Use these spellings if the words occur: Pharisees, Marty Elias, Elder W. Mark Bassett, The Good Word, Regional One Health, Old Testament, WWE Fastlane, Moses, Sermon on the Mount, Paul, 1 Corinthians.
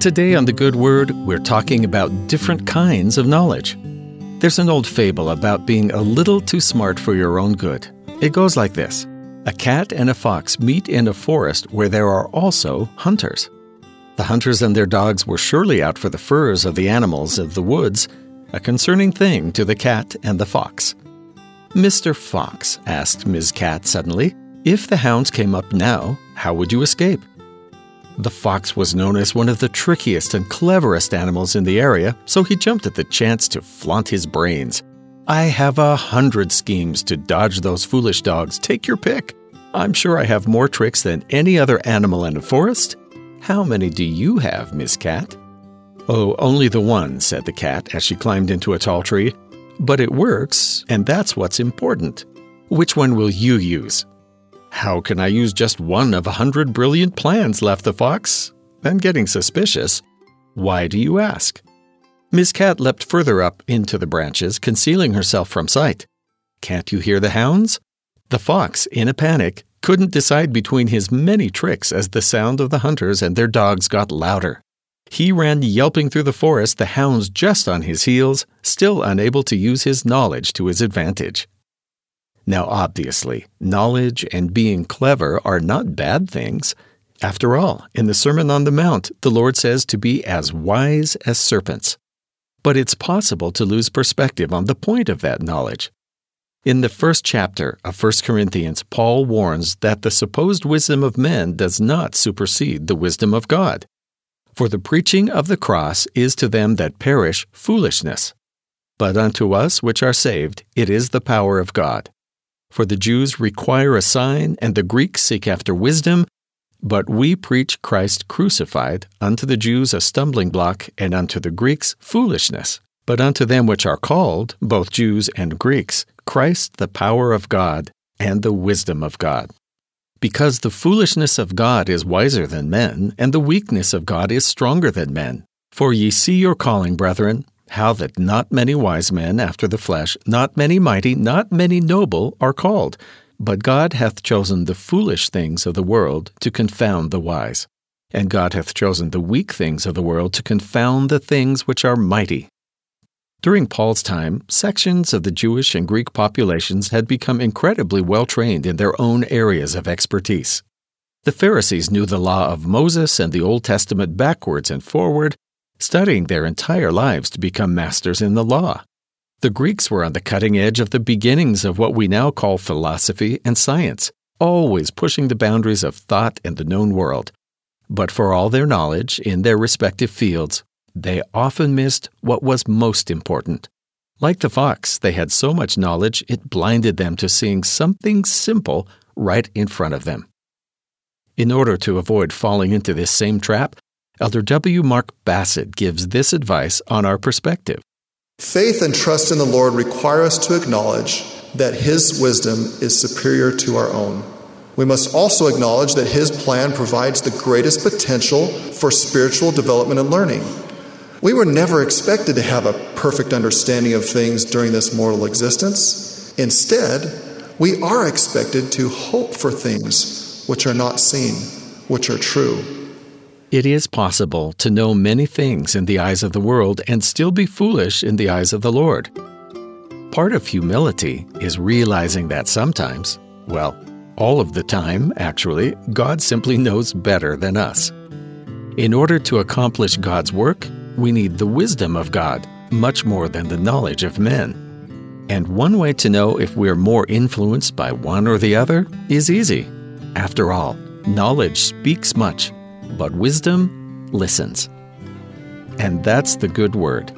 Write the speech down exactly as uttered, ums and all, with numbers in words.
Today on The Good Word, we're talking about different kinds of knowledge. There's an old fable about being a little too smart for your own good. It goes like this. A cat and a fox meet in a forest where there are also hunters. The hunters and their dogs were surely out for the furs of the animals of the woods, a concerning thing to the cat and the fox. Mister Fox asked Miz Cat suddenly, "If the hounds came up now, how would you escape?" The fox was known as one of the trickiest and cleverest animals in the area, so he jumped at the chance to flaunt his brains. "I have a hundred schemes to dodge those foolish dogs. Take your pick. I'm sure I have more tricks than any other animal in the forest. How many do you have, Miss Cat?" "Oh, only the one," said the cat as she climbed into a tall tree. "But it works, and that's what's important. Which one will you use?" "How can I use just one of a hundred brilliant plans?" laughed the fox. Then, getting suspicious, "Why do you ask?" Miss Cat leapt further up into the branches, concealing herself from sight. "Can't you hear the hounds?" The fox, in a panic, couldn't decide between his many tricks as the sound of the hunters and their dogs got louder. He ran yelping through the forest, the hounds just on his heels, still unable to use his knowledge to his advantage. Now, obviously, knowledge and being clever are not bad things. After all, in the Sermon on the Mount, the Lord says to be as wise as serpents. But it's possible to lose perspective on the point of that knowledge. In the first chapter of First Corinthians, Paul warns that the supposed wisdom of men does not supersede the wisdom of God. For the preaching of the cross is to them that perish foolishness, but unto us which are saved it is the power of God. For the Jews require a sign, and the Greeks seek after wisdom, but we preach Christ crucified, unto the Jews a stumbling block, and unto the Greeks foolishness. But unto them which are called, both Jews and Greeks, Christ the power of God, and the wisdom of God. Because the foolishness of God is wiser than men, and the weakness of God is stronger than men. For ye see your calling, brethren, how that not many wise men after the flesh, not many mighty, not many noble are called. But God hath chosen the foolish things of the world to confound the wise. And God hath chosen the weak things of the world to confound the things which are mighty. During Paul's time, sections of the Jewish and Greek populations had become incredibly well-trained in their own areas of expertise. The Pharisees knew the law of Moses and the Old Testament backwards and forward, studying their entire lives to become masters in the law. The Greeks were on the cutting edge of the beginnings of what we now call philosophy and science, always pushing the boundaries of thought and the known world. But for all their knowledge in their respective fields, they often missed what was most important. Like the fox, they had so much knowledge it blinded them to seeing something simple right in front of them. In order to avoid falling into this same trap, Elder W. Mark Bassett gives this advice on our perspective. Faith and trust in the Lord require us to acknowledge that His wisdom is superior to our own. We must also acknowledge that His plan provides the greatest potential for spiritual development and learning. We were never expected to have a perfect understanding of things during this mortal existence. Instead, we are expected to hope for things which are not seen, which are true. It is possible to know many things in the eyes of the world and still be foolish in the eyes of the Lord. Part of humility is realizing that sometimes, well, all of the time, actually, God simply knows better than us. In order to accomplish God's work, we need the wisdom of God, much more than the knowledge of men. And one way to know if we're more influenced by one or the other is easy. After all, knowledge speaks much, but wisdom listens. And that's the good word.